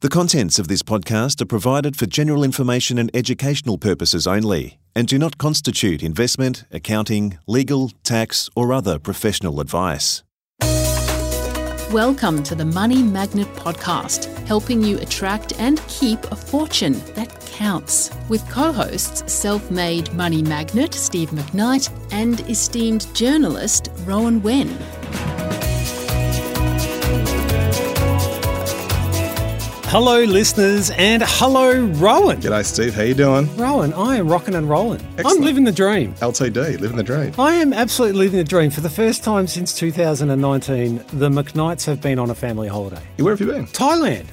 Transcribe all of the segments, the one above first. The contents of this podcast are provided for general information and educational purposes only and do not constitute investment, accounting, legal, tax, or other professional advice. Welcome to the Money Magnet podcast, helping you attract and keep a fortune that counts. With co-hosts self-made money magnet Steve McKnight and esteemed journalist Rowan Wynn. Hello, listeners, and hello, Rowan. G'day, Steve. How you doing? Rowan, I am rocking and rolling. Excellent. I'm living the dream. LTD, living the dream. I am absolutely living the dream. For the first time since 2019, the McKnights have been on a family holiday. Where have you been? Thailand.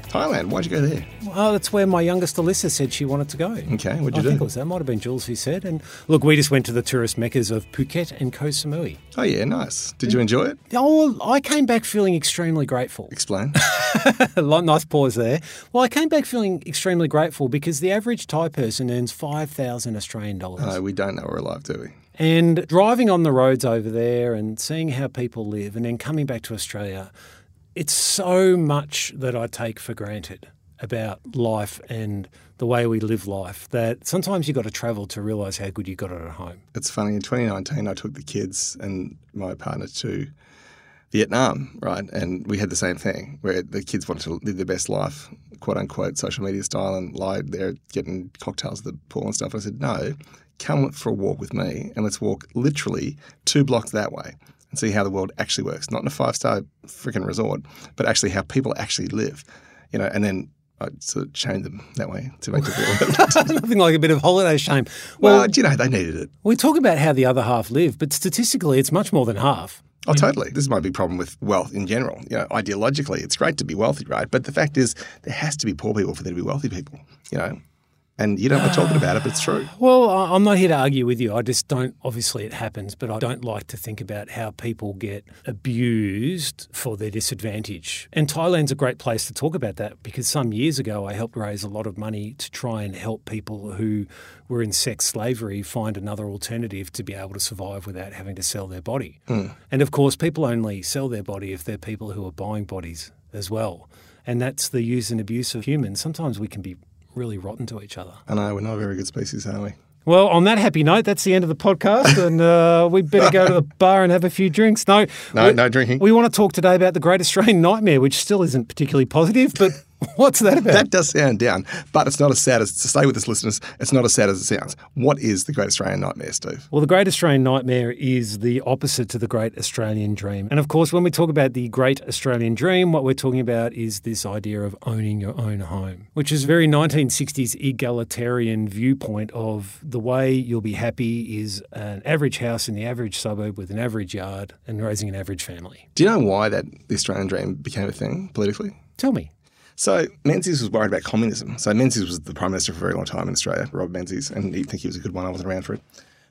Why'd you go there? Oh, that's where my youngest Alyssa said she wanted to go. Okay, what'd you do? I think it was that. Might have been Jules who said. And look, we just went to the tourist meccas of Phuket and Koh Samui. Oh, yeah, nice. Did you enjoy it? Oh, I came back feeling extremely grateful. Explain. Nice pause there. Well, I came back feeling extremely grateful because the average Thai person earns 5,000 Australian dollars. Oh, we don't know we're alive, do we? And driving on the roads over there and seeing how people live and then coming back to Australia, it's so much that I take for granted about life and the way we live life that sometimes you've got to travel to realise how good you got it at home. It's funny. In 2019, I took the kids and my partner to Vietnam, right? And we had the same thing where the kids wanted to live their best life, quote unquote, social media style, and lied there getting cocktails at the pool and stuff. And I said, no, come for a walk with me and let's walk literally 2 blocks that way and see how the world actually works. Not in a 5-star freaking resort, but actually how people actually live, you know, and then I sort of shamed them that way to make it real. Nothing like a bit of holiday shame. Well, you know, they needed it. We talk about how the other half live, but statistically, it's much more than half. Oh, totally. This is my big problem with wealth in general. You know, ideologically, it's great to be wealthy, right? But the fact is, there has to be poor people for there to be wealthy people, you know? And you don't want to talk about it, but it's true. Well, I'm not here to argue with you. I just don't, obviously it happens, but I don't like to think about how people get abused for their disadvantage. And Thailand's a great place to talk about that because some years ago I helped raise a lot of money to try and help people who were in sex slavery find another alternative to be able to survive without having to sell their body. Mm. And of course, people only sell their body if they're people who are buying bodies as well. And that's the use and abuse of humans. Sometimes we can be really rotten to each other. I know, we're not a very good species, are we? Well, on that happy note, that's the end of the podcast and we better go to the bar and have a few drinks. No drinking. We want to talk today about the Great Australian Nightmare, which still isn't particularly positive, but what's that about? That does sound down, but it's not as sad as, to stay with us listeners, it's not as sad as it sounds. What is the Great Australian Nightmare, Steve? Well, the Great Australian Nightmare is the opposite to the Great Australian Dream. And of course, when we talk about the Great Australian Dream, what we're talking about is this idea of owning your own home, which is a very 1960s egalitarian viewpoint of the way you'll be happy is an average house in the average suburb with an average yard and raising an average family. Do you know why the Australian Dream became a thing politically? Tell me. So Menzies was worried about communism. So Menzies was the Prime Minister for a very long time in Australia, Rob Menzies, and he'd think he was a good one. I wasn't around for it.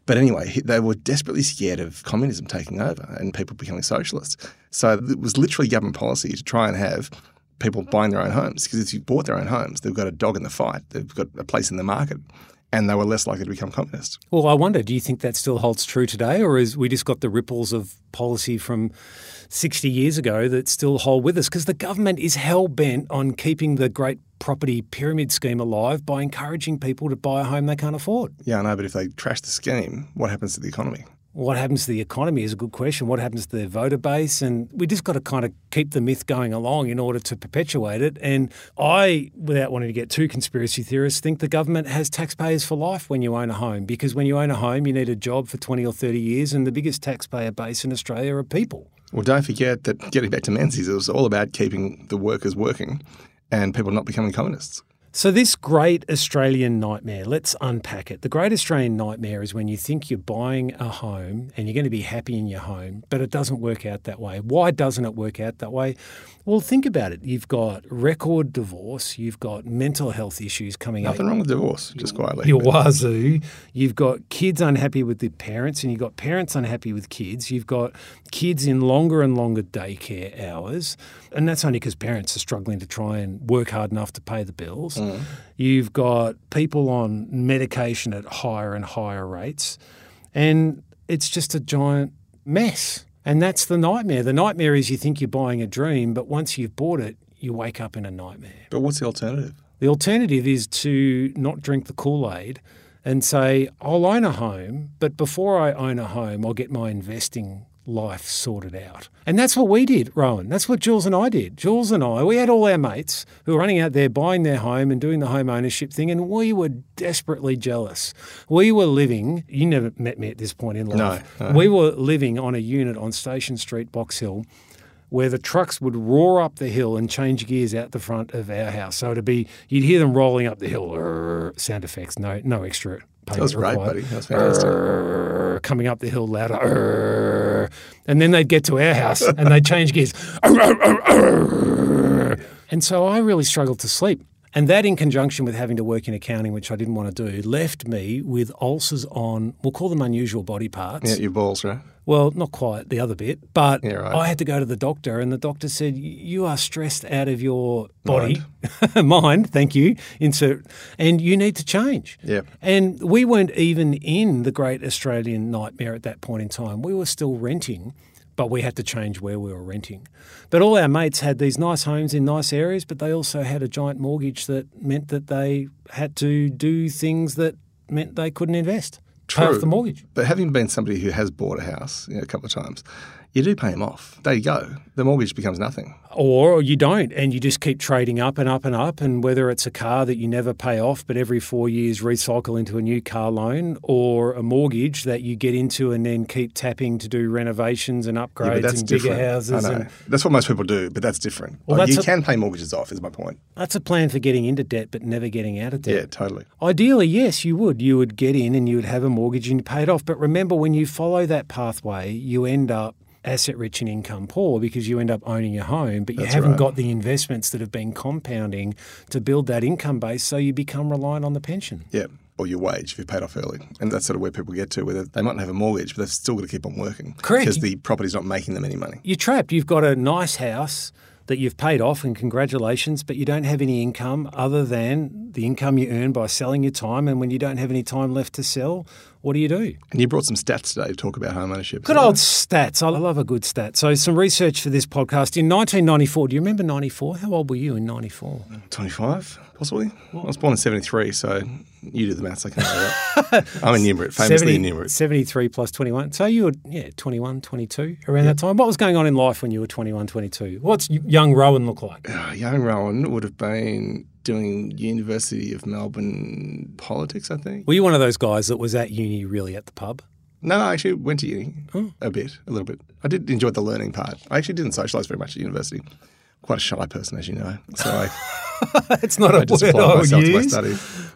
But anyway, they were desperately scared of communism taking over and people becoming socialists. So it was literally government policy to try and have people buying their own homes because if you bought their own homes, they've got a dog in the fight. They've got a place in the market. And they were less likely to become communists. Well, I wonder, do you think that still holds true today or is we just got the ripples of policy from 60 years ago that still hold with us? Because the government is hell-bent on keeping the great property pyramid scheme alive by encouraging people to buy a home they can't afford. Yeah, I know, but if they trash the scheme, what happens to the economy? What happens to the economy is a good question. What happens to their voter base? And we just got to kind of keep the myth going along in order to perpetuate it. And I, without wanting to get too conspiracy theorists, think the government has taxpayers for life when you own a home because when you own a home, you need a job for 20 or 30 years and the biggest taxpayer base in Australia are people. Well, don't forget that getting back to Menzies, it was all about keeping the workers working and people not becoming communists. So this Great Australian Nightmare, let's unpack it. The Great Australian Nightmare is when you think you're buying a home and you're going to be happy in your home, but it doesn't work out that way. Why doesn't it work out that way? Well, think about it. You've got record divorce. You've got mental health issues coming up. Nothing wrong with divorce, just quietly. Your wazoo. You've got kids unhappy with their parents and you've got parents unhappy with kids. You've got kids in longer and longer daycare hours. And that's only because parents are struggling to try and work hard enough to pay the bills. You've got people on medication at higher and higher rates, and it's just a giant mess. And that's the nightmare. The nightmare is you think you're buying a dream, but once you've bought it, you wake up in a nightmare. But what's the alternative? The alternative is to not drink the Kool-Aid and say, I'll own a home, but before I own a home, I'll get my investing life sorted out. And that's what we did, Rowan. That's what Jules and I did. Jules and I, we had all our mates who were running out there buying their home and doing the home ownership thing, and we were desperately jealous. We were living, you never met me at this point in life. No. We were living on a unit on Station Street, Box Hill, where the trucks would roar up the hill and change gears out the front of our house. So it'd be, you'd hear them rolling up the hill, sound effects, no extra payments. That was great, buddy. That was fantastic. Coming up the hill louder. And then they'd get to our house and they'd change gears. And so I really struggled to sleep. And that, in conjunction with having to work in accounting, which I didn't want to do, left me with ulcers on, we'll call them unusual body parts. Yeah, your balls, right? Well, not quite the other bit, but yeah, right. I had to go to the doctor, and the doctor said, you are stressed out of your body, mind, thank you, insert, and you need to change. Yeah. And we weren't even in the Great Australian Nightmare at that point in time. We were still renting, but we had to change where we were renting. But all our mates had these nice homes in nice areas, but they also had a giant mortgage that meant that they had to do things that meant they couldn't invest. True. Pay off the mortgage. But having been somebody who has bought a house, you know, a couple of times, you do pay them off. There you go. The mortgage becomes nothing. Or you don't, and you just keep trading up and up and up, and whether it's a car that you never pay off but every 4 years recycle into a new car loan, or a mortgage that you get into and then keep tapping to do renovations and upgrades and bigger houses. I know. And that's what most people do, but that's different. Well, like, that's you can pay mortgages off is my point. That's a plan for getting into debt but never getting out of debt. Yeah, totally. Ideally, yes, you would. You would get in and you would have a mortgage and you pay it off. But remember, when you follow that pathway, you end up asset rich and income poor because you end up owning your home, but you That's haven't right. got the investments that have been compounding to build that income base, so you become reliant on the pension. Yeah. Or your wage if you've paid off early. And that's sort of where people get to, where they might not have a mortgage, but they've still got to keep on working. Correct. Because the property's not making them any money. You're trapped. You've got a nice house that you've paid off, and congratulations, but you don't have any income other than the income you earn by selling your time. And when you don't have any time left to sell, what do you do? And you brought some stats today to talk about home ownership. Good old stats. I love a good stat. So some research for this podcast. In 1994, do you remember 94? How old were you in 94? 25, possibly. Well, I was born in 73, so you do the maths. I can't do that. I'm a numerate, famously a numerate. 73 plus 21. So you were, 21, 22 around that time. What was going on in life when you were 21, 22? What's young Rowan look like? Young Rowan would have been doing University of Melbourne politics, I think. Were you one of those guys that was at uni really at the pub? No, I actually went to uni a little bit. I did enjoy the learning part. I actually didn't socialise very much at university. Quite a shy person, as you know. So it's not a word I would use.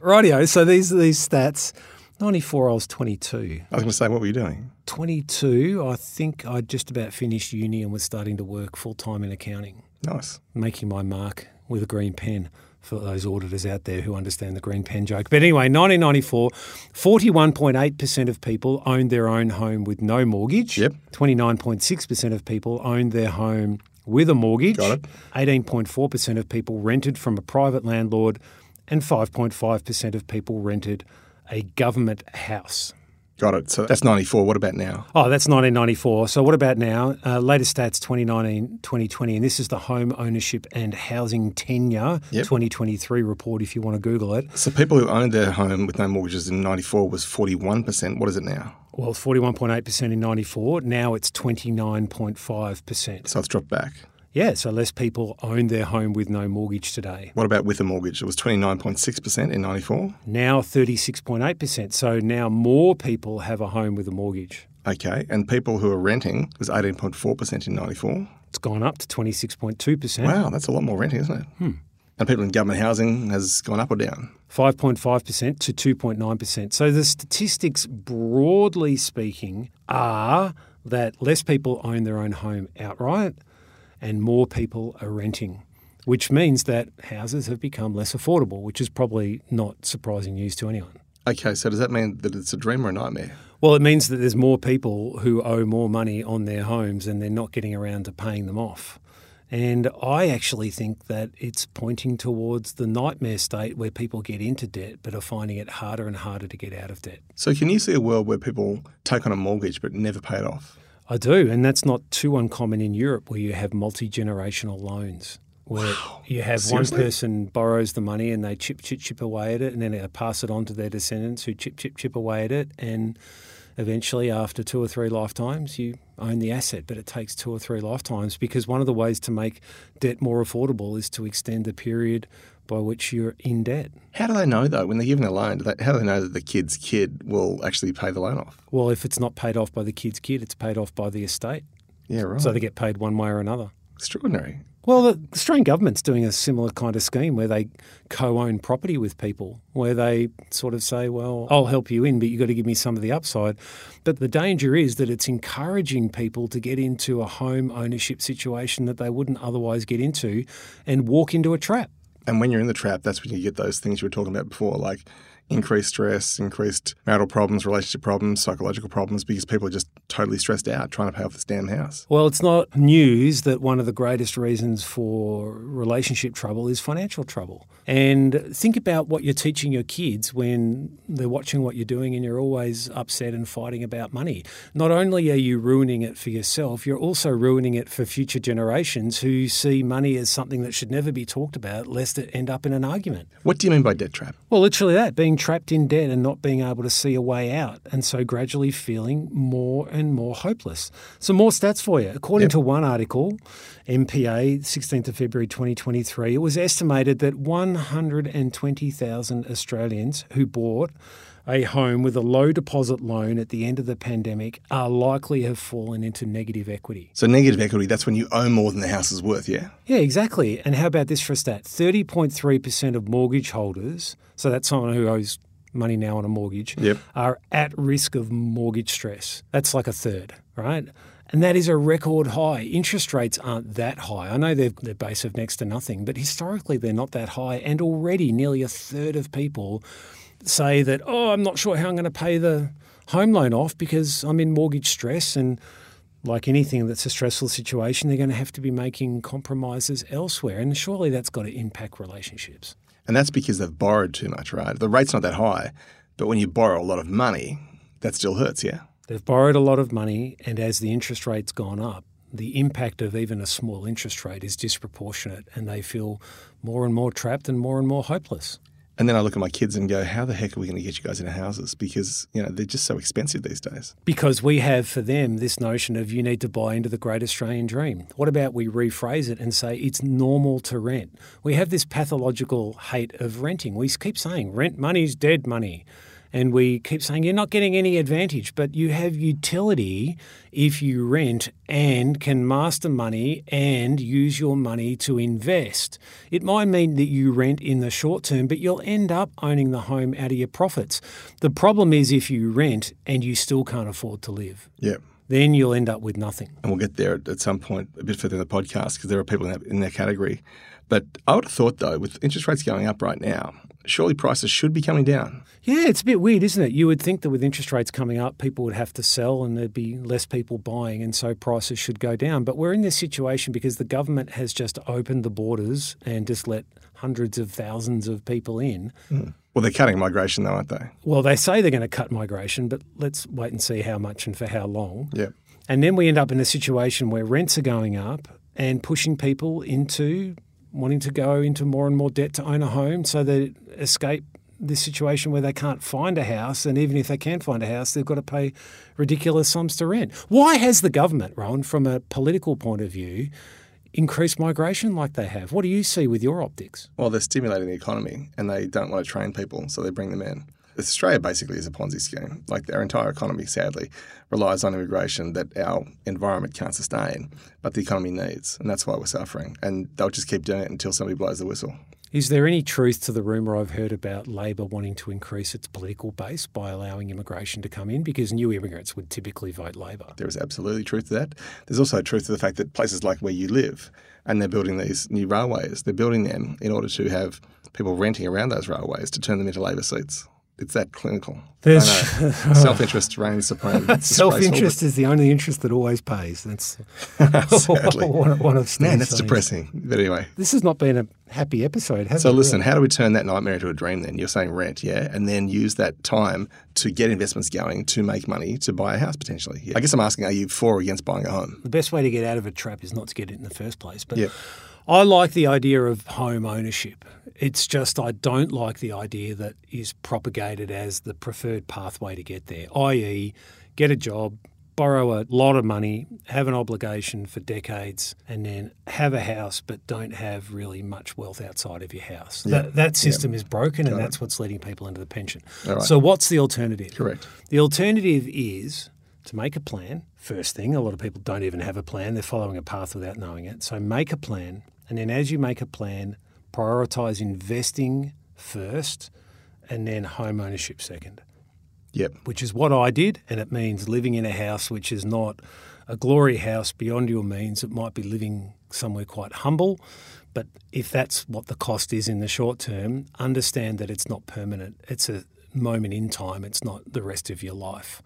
Rightio. So these are these stats. 94, I was 22. I was going to say, what were you doing? 22, I think I'd just about finished uni and was starting to work full-time in accounting. Nice. Making my mark with a green pen, for those auditors out there who understand the green pen joke. But anyway, 1994, 41.8% of people owned their own home with no mortgage. Yep. 29.6% of people owned their home with a mortgage. Got it. 18.4% of people rented from a private landlord, and 5.5% of people rented a government house. Got it. So that's 94. What about now? Oh, that's 1994. So what about now? Latest stats, 2019, 2020, and this is the Home Ownership and Housing Tenure 2023 report, if you want to Google it. So people who owned their home with no mortgages in 94 was 41%. What is it now? Well, 41.8% in 94. Now it's 29.5%. So it's dropped back. Yeah, so less people own their home with no mortgage today. What about with a mortgage? It was 29.6% in 94. Now 36.8%. So now more people have a home with a mortgage. Okay, and people who are renting was 18.4% in 94. It's gone up to 26.2%. Wow, that's a lot more renting, isn't it? Hmm. And people in government housing has gone up or down? 5.5% to 2.9%. So the statistics, broadly speaking, are that less people own their own home outright, and more people are renting, which means that houses have become less affordable, which is probably not surprising news to anyone. Okay, so does that mean that it's a dream or a nightmare? Well, it means that there's more people who owe more money on their homes and they're not getting around to paying them off. And I actually think that it's pointing towards the nightmare state where people get into debt but are finding it harder and harder to get out of debt. So can you see a world where people take on a mortgage but never pay it off? I do, and that's not too uncommon in Europe, where you have multi-generational loans. where you have one person borrows the money and they chip away at it, and then they pass it on to their descendants who chip away at it, and eventually after 2 or 3 lifetimes you own the asset. But it takes 2 or 3 lifetimes, because one of the ways to make debt more affordable is to extend the period by which you're in debt. How do they know, though, when they're giving a loan, how do they know that the kid's kid will actually pay the loan off? Well, if it's not paid off by the kid's kid, it's paid off by the estate. Yeah, right. So they get paid one way or another. Extraordinary. Well, the Australian government's doing a similar kind of scheme where they co-own property with people, where they sort of say, well, I'll help you in, but you've got to give me some of the upside. But the danger is that it's encouraging people to get into a home ownership situation that they wouldn't otherwise get into and walk into a trap. And when you're in the trap, that's when you get those things you were talking about before, like increased stress, increased marital problems, relationship problems, psychological problems, because people are just totally stressed out trying to pay off this damn house. Well, it's not news that one of the greatest reasons for relationship trouble is financial trouble. And think about what you're teaching your kids when they're watching what you're doing and you're always upset and fighting about money. Not only are you ruining it for yourself, you're also ruining it for future generations who see money as something that should never be talked about, lest it end up in an argument. What do you mean by debt trap? Well, literally that, being trapped in debt and not being able to see a way out, and so gradually feeling more and more hopeless. Some more stats for you. According to one article, MPA, 16th of February 2023, it was estimated that 120,000 Australians who bought a home with a low deposit loan at the end of the pandemic are likely to have fallen into negative equity. So negative equity, that's when you owe more than the house is worth, yeah? Yeah, exactly. And how about this for a stat? 30.3% of mortgage holders, so that's someone who owes money now on a mortgage, are at risk of mortgage stress. That's like a third, right? And that is a record high. Interest rates aren't that high. I know they're base of next to nothing, but historically they're not that high. And already nearly a third of people say that, oh, I'm not sure how I'm going to pay the home loan off because I'm in mortgage stress. And like anything that's a stressful situation, they're going to have to be making compromises elsewhere. And surely that's got to impact relationships. And that's because they've borrowed too much, right? The rate's not that high, but when you borrow a lot of money, that still hurts, yeah? They've borrowed a lot of money, and as the interest rate's gone up, the impact of even a small interest rate is disproportionate, and they feel more and more trapped and more hopeless. And then I look at my kids and go, how the heck are we going to get you guys into houses? Because, you know, they're just so expensive these days. Because we have for them this notion of you need to buy into the Great Australian Dream. What about we rephrase it and say it's normal to rent? We have this pathological hate of renting. We keep saying rent money's dead money. And we keep saying you're not getting any advantage, but you have utility if you rent and can master money and use your money to invest. It might mean that you rent in the short term, but you'll end up owning the home out of your profits. The problem is if you rent and you still can't afford to live. Yeah. Then you'll end up with nothing. And we'll get there at some point a bit further in the podcast because there are people in that category. But I would have thought, though, with interest rates going up right now, surely prices should be coming down. Yeah, it's a bit weird, isn't it? You would think that with interest rates coming up, people would have to sell and there'd be less people buying, and so prices should go down. But we're in this situation because the government has just opened the borders and just let hundreds of thousands of people in. Mm. Well, they're cutting migration, though, aren't they? Well, they say they're going to cut migration, but let's wait and see how much and for how long. Yeah. And then we end up in a situation where rents are going up and pushing people into wanting to go into more and more debt to own a home so they escape this situation where they can't find a house, and even if they can find a house, they've got to pay ridiculous sums to rent. Why has the government, Rowan, from a political point of view, increased migration like they have? What do you see with your optics? Well, they're stimulating the economy and they don't want to train people, so they bring them in. Australia basically is a Ponzi scheme. Like our entire economy, sadly, relies on immigration that our environment can't sustain, but the economy needs, and that's why we're suffering. And they'll just keep doing it until somebody blows the whistle. Is there any truth to the rumour I've heard about Labor wanting to increase its political base by allowing immigration to come in? Because new immigrants would typically vote Labor. There is absolutely truth to that. There's also truth to the fact that places like where you live, and they're building these new railways, they're building them in order to have people renting around those railways to turn them into Labor seats. It's that clinical. Self-interest reigns supreme. Self-interest is the only interest that always pays. That's sadly. One of Steve's Man, that's things. Depressing. But anyway. This has not been a happy episode, has it? So listen, how do we turn that nightmare into a dream then? You're saying rent, yeah? And then use that time to get investments going, to make money, to buy a house potentially. Yeah. I guess I'm asking, are you for or against buying a home? The best way to get out of a trap is not to get it in the first place. But I like the idea of home ownership. It's just I don't like the idea that is propagated as the preferred pathway to get there, i.e. get a job, borrow a lot of money, have an obligation for decades, and then have a house but don't have really much wealth outside of your house. Yep. That system is broken, and that's what's leading people into the pension. Right. So what's the alternative? Correct. The alternative is to make a plan. First thing, a lot of people don't even have a plan. They're following a path without knowing it. So make a plan. And then as you make a plan, prioritise investing first and then home ownership second. Yep. Which is what I did, and it means living in a house which is not a glory house beyond your means. It might be living somewhere quite humble, but if that's what the cost is in the short term, understand that it's not permanent. It's a moment in time. It's not the rest of your life.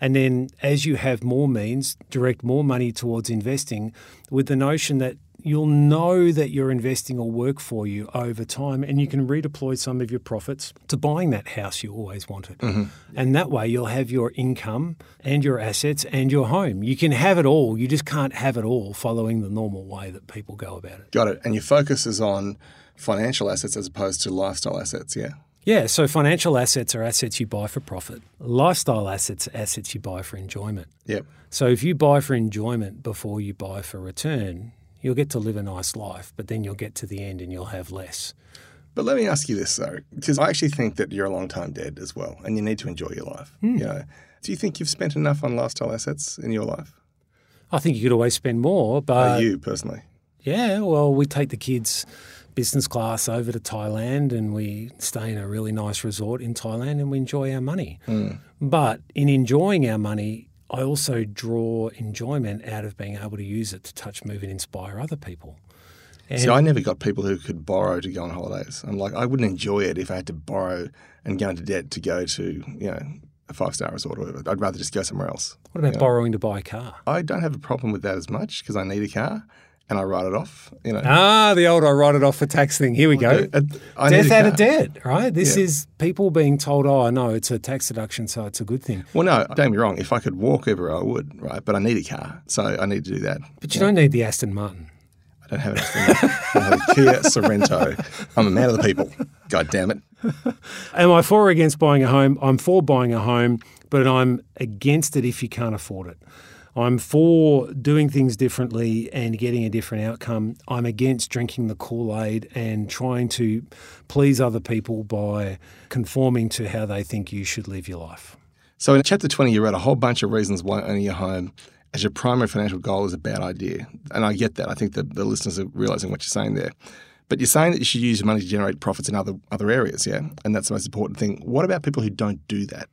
And then as you have more means, direct more money towards investing with the notion that you'll know that your investing will work for you over time, and you can redeploy some of your profits to buying that house you always wanted. Mm-hmm. And that way you'll have your income and your assets and your home. You can have it all. You just can't have it all following the normal way that people go about it. Got it. And your focus is on financial assets as opposed to lifestyle assets, yeah? Yeah, so financial assets are assets you buy for profit. Lifestyle assets are assets you buy for enjoyment. Yep. So if you buy for enjoyment before you buy for return, you'll get to live a nice life, but then you'll get to the end and you'll have less. But let me ask you this, though, because I actually think that you're a long time dead as well, and you need to enjoy your life. Mm. You know, do you think you've spent enough on lifestyle assets in your life? I think you could always spend more, but... You, personally? Yeah, well, we take the kids business class over to Thailand and we stay in a really nice resort in Thailand and we enjoy our money. Mm. But in enjoying our money, I also draw enjoyment out of being able to use it to touch, move, and inspire other people. And see, I never got people who could borrow to go on holidays. I'm like, I wouldn't enjoy it if I had to borrow and go into debt to go to, you know, a five-star resort or whatever. I'd rather just go somewhere else. What about borrowing to buy a car? I don't have a problem with that as much because I need a car and I write it off. You know. Ah, the old I write it off for tax thing. Here we go. Death out of debt, right? This is people being told, oh, no, it's a tax deduction, so it's a good thing. Well, no, don't get me wrong. If I could walk everywhere, I would, right? But I need a car, so I need to do that. But you don't need the Aston Martin. I don't have an Aston Martin. I have a Kia Sorrento. I'm a man of the people. God damn it. Am I for or against buying a home? I'm for buying a home, but I'm against it if you can't afford it. I'm for doing things differently and getting a different outcome. I'm against drinking the Kool-Aid and trying to please other people by conforming to how they think you should live your life. So in Chapter 20, you wrote a whole bunch of reasons why owning a home as your primary financial goal is a bad idea. And I get that. I think that the listeners are realising what you're saying there. But you're saying that you should use your money to generate profits in other areas, yeah? And that's the most important thing. What about people who don't do that?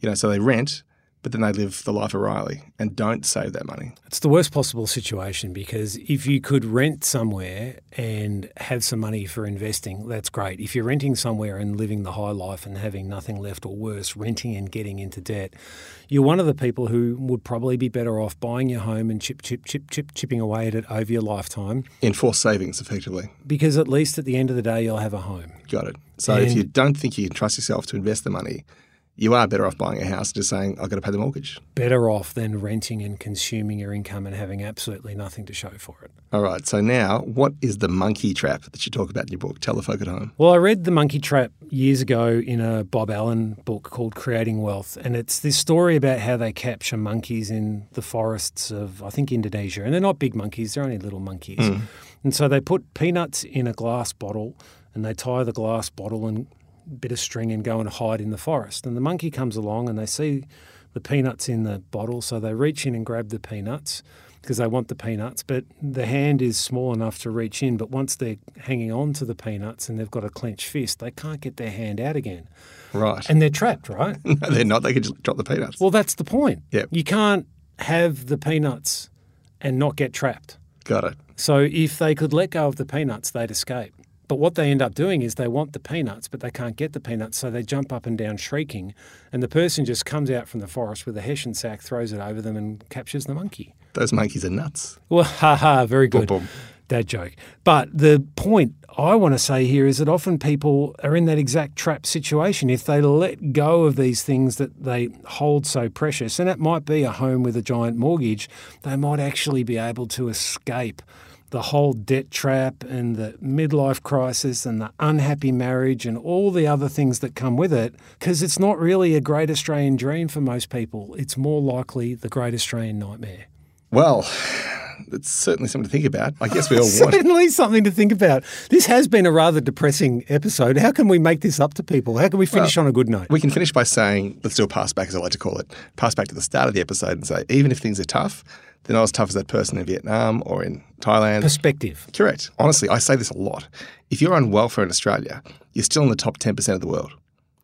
You know, so they rent, but then they live the life of Riley and don't save that money. It's the worst possible situation because if you could rent somewhere and have some money for investing, that's great. If you're renting somewhere and living the high life and having nothing left or worse, renting and getting into debt, you're one of the people who would probably be better off buying your home and chipping away at it over your lifetime. In forced savings, effectively. Because at least at the end of the day, you'll have a home. Got it. So if you don't think you can trust yourself to invest the money, you are better off buying a house and just saying, I've got to pay the mortgage. Better off than renting and consuming your income and having absolutely nothing to show for it. All right. So now, what is the monkey trap that you talk about in your book, Tell the Folk at Home? Well, I read the monkey trap years ago in a Bob Allen book called Creating Wealth. And it's this story about how they capture monkeys in the forests of, I think, Indonesia. And they're not big monkeys. They're only little monkeys. Mm. And so they put peanuts in a glass bottle and they tie the glass bottle and bit of string and go and hide in the forest. And the monkey comes along and they see the peanuts in the bottle, so they reach in and grab the peanuts because they want the peanuts, but the hand is small enough to reach in. But once they're hanging on to the peanuts and they've got a clenched fist, they can't get their hand out again. Right. And they're trapped, right? No, they're not. They can just drop the peanuts. Well, that's the point. Yep. You can't have the peanuts and not get trapped. Got it. So if they could let go of the peanuts, they'd escape. But what they end up doing is they want the peanuts, but they can't get the peanuts, so they jump up and down shrieking, and the person just comes out from the forest with a hessian sack, throws it over them, and captures the monkey. Those monkeys are nuts. Well, ha-ha, very good. Boom, boom. That joke. But the point I want to say here is that often people are in that exact trap situation. If they let go of these things that they hold so precious, and it might be a home with a giant mortgage, they might actually be able to escape the whole debt trap and the midlife crisis and the unhappy marriage and all the other things that come with it, because it's not really a great Australian dream for most people. It's more likely the great Australian nightmare. Well, it's certainly something to think about. I guess we all want it. Certainly something to think about. This has been a rather depressing episode. How can we make this up to people? How can we finish on a good note? We can finish by saying, let's do a pass back, as I like to call it. Pass back to the start of the episode and say, even if things are tough, they're not as tough as that person in Vietnam or in Thailand. Perspective. Correct. Honestly, I say this a lot. If you're on welfare in Australia, you're still in the top 10% of the world.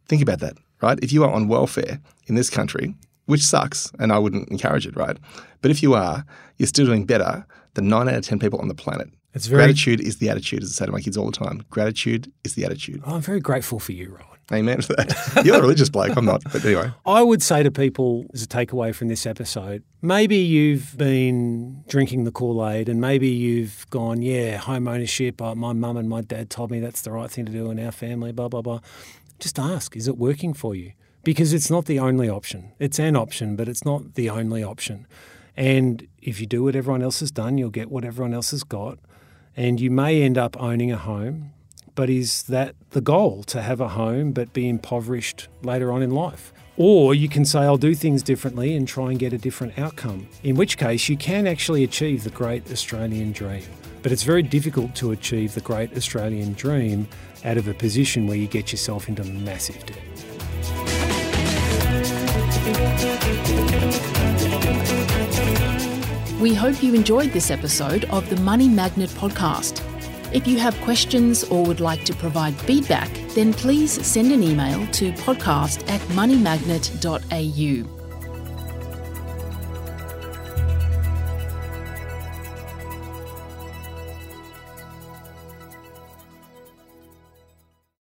Think about that, right? If you are on welfare in this country, which sucks, and I wouldn't encourage it, right? But if you are, you're still doing better than 9 out of 10 people on the planet. It's very... Gratitude is the attitude, as I say to my kids all the time. Gratitude is the attitude. Oh, I'm very grateful for you, Rowan. Amen for that. You're a religious bloke, I'm not, but anyway. I would say to people, as a takeaway from this episode, maybe you've been drinking the Kool-Aid and maybe you've gone, yeah, home ownership, my mum and my dad told me that's the right thing to do in our family, blah, blah, blah. Just ask, is it working for you? Because it's not the only option. It's an option, but it's not the only option. And if you do what everyone else has done, you'll get what everyone else has got. And you may end up owning a home, but is that the goal, to have a home but be impoverished later on in life? Or you can say, I'll do things differently and try and get a different outcome, in which case you can actually achieve the great Australian dream. But it's very difficult to achieve the great Australian dream out of a position where you get yourself into massive debt. We hope you enjoyed this episode of the Money Magnet podcast. If you have questions or would like to provide feedback, then please send an email to podcast@moneymagnet.au.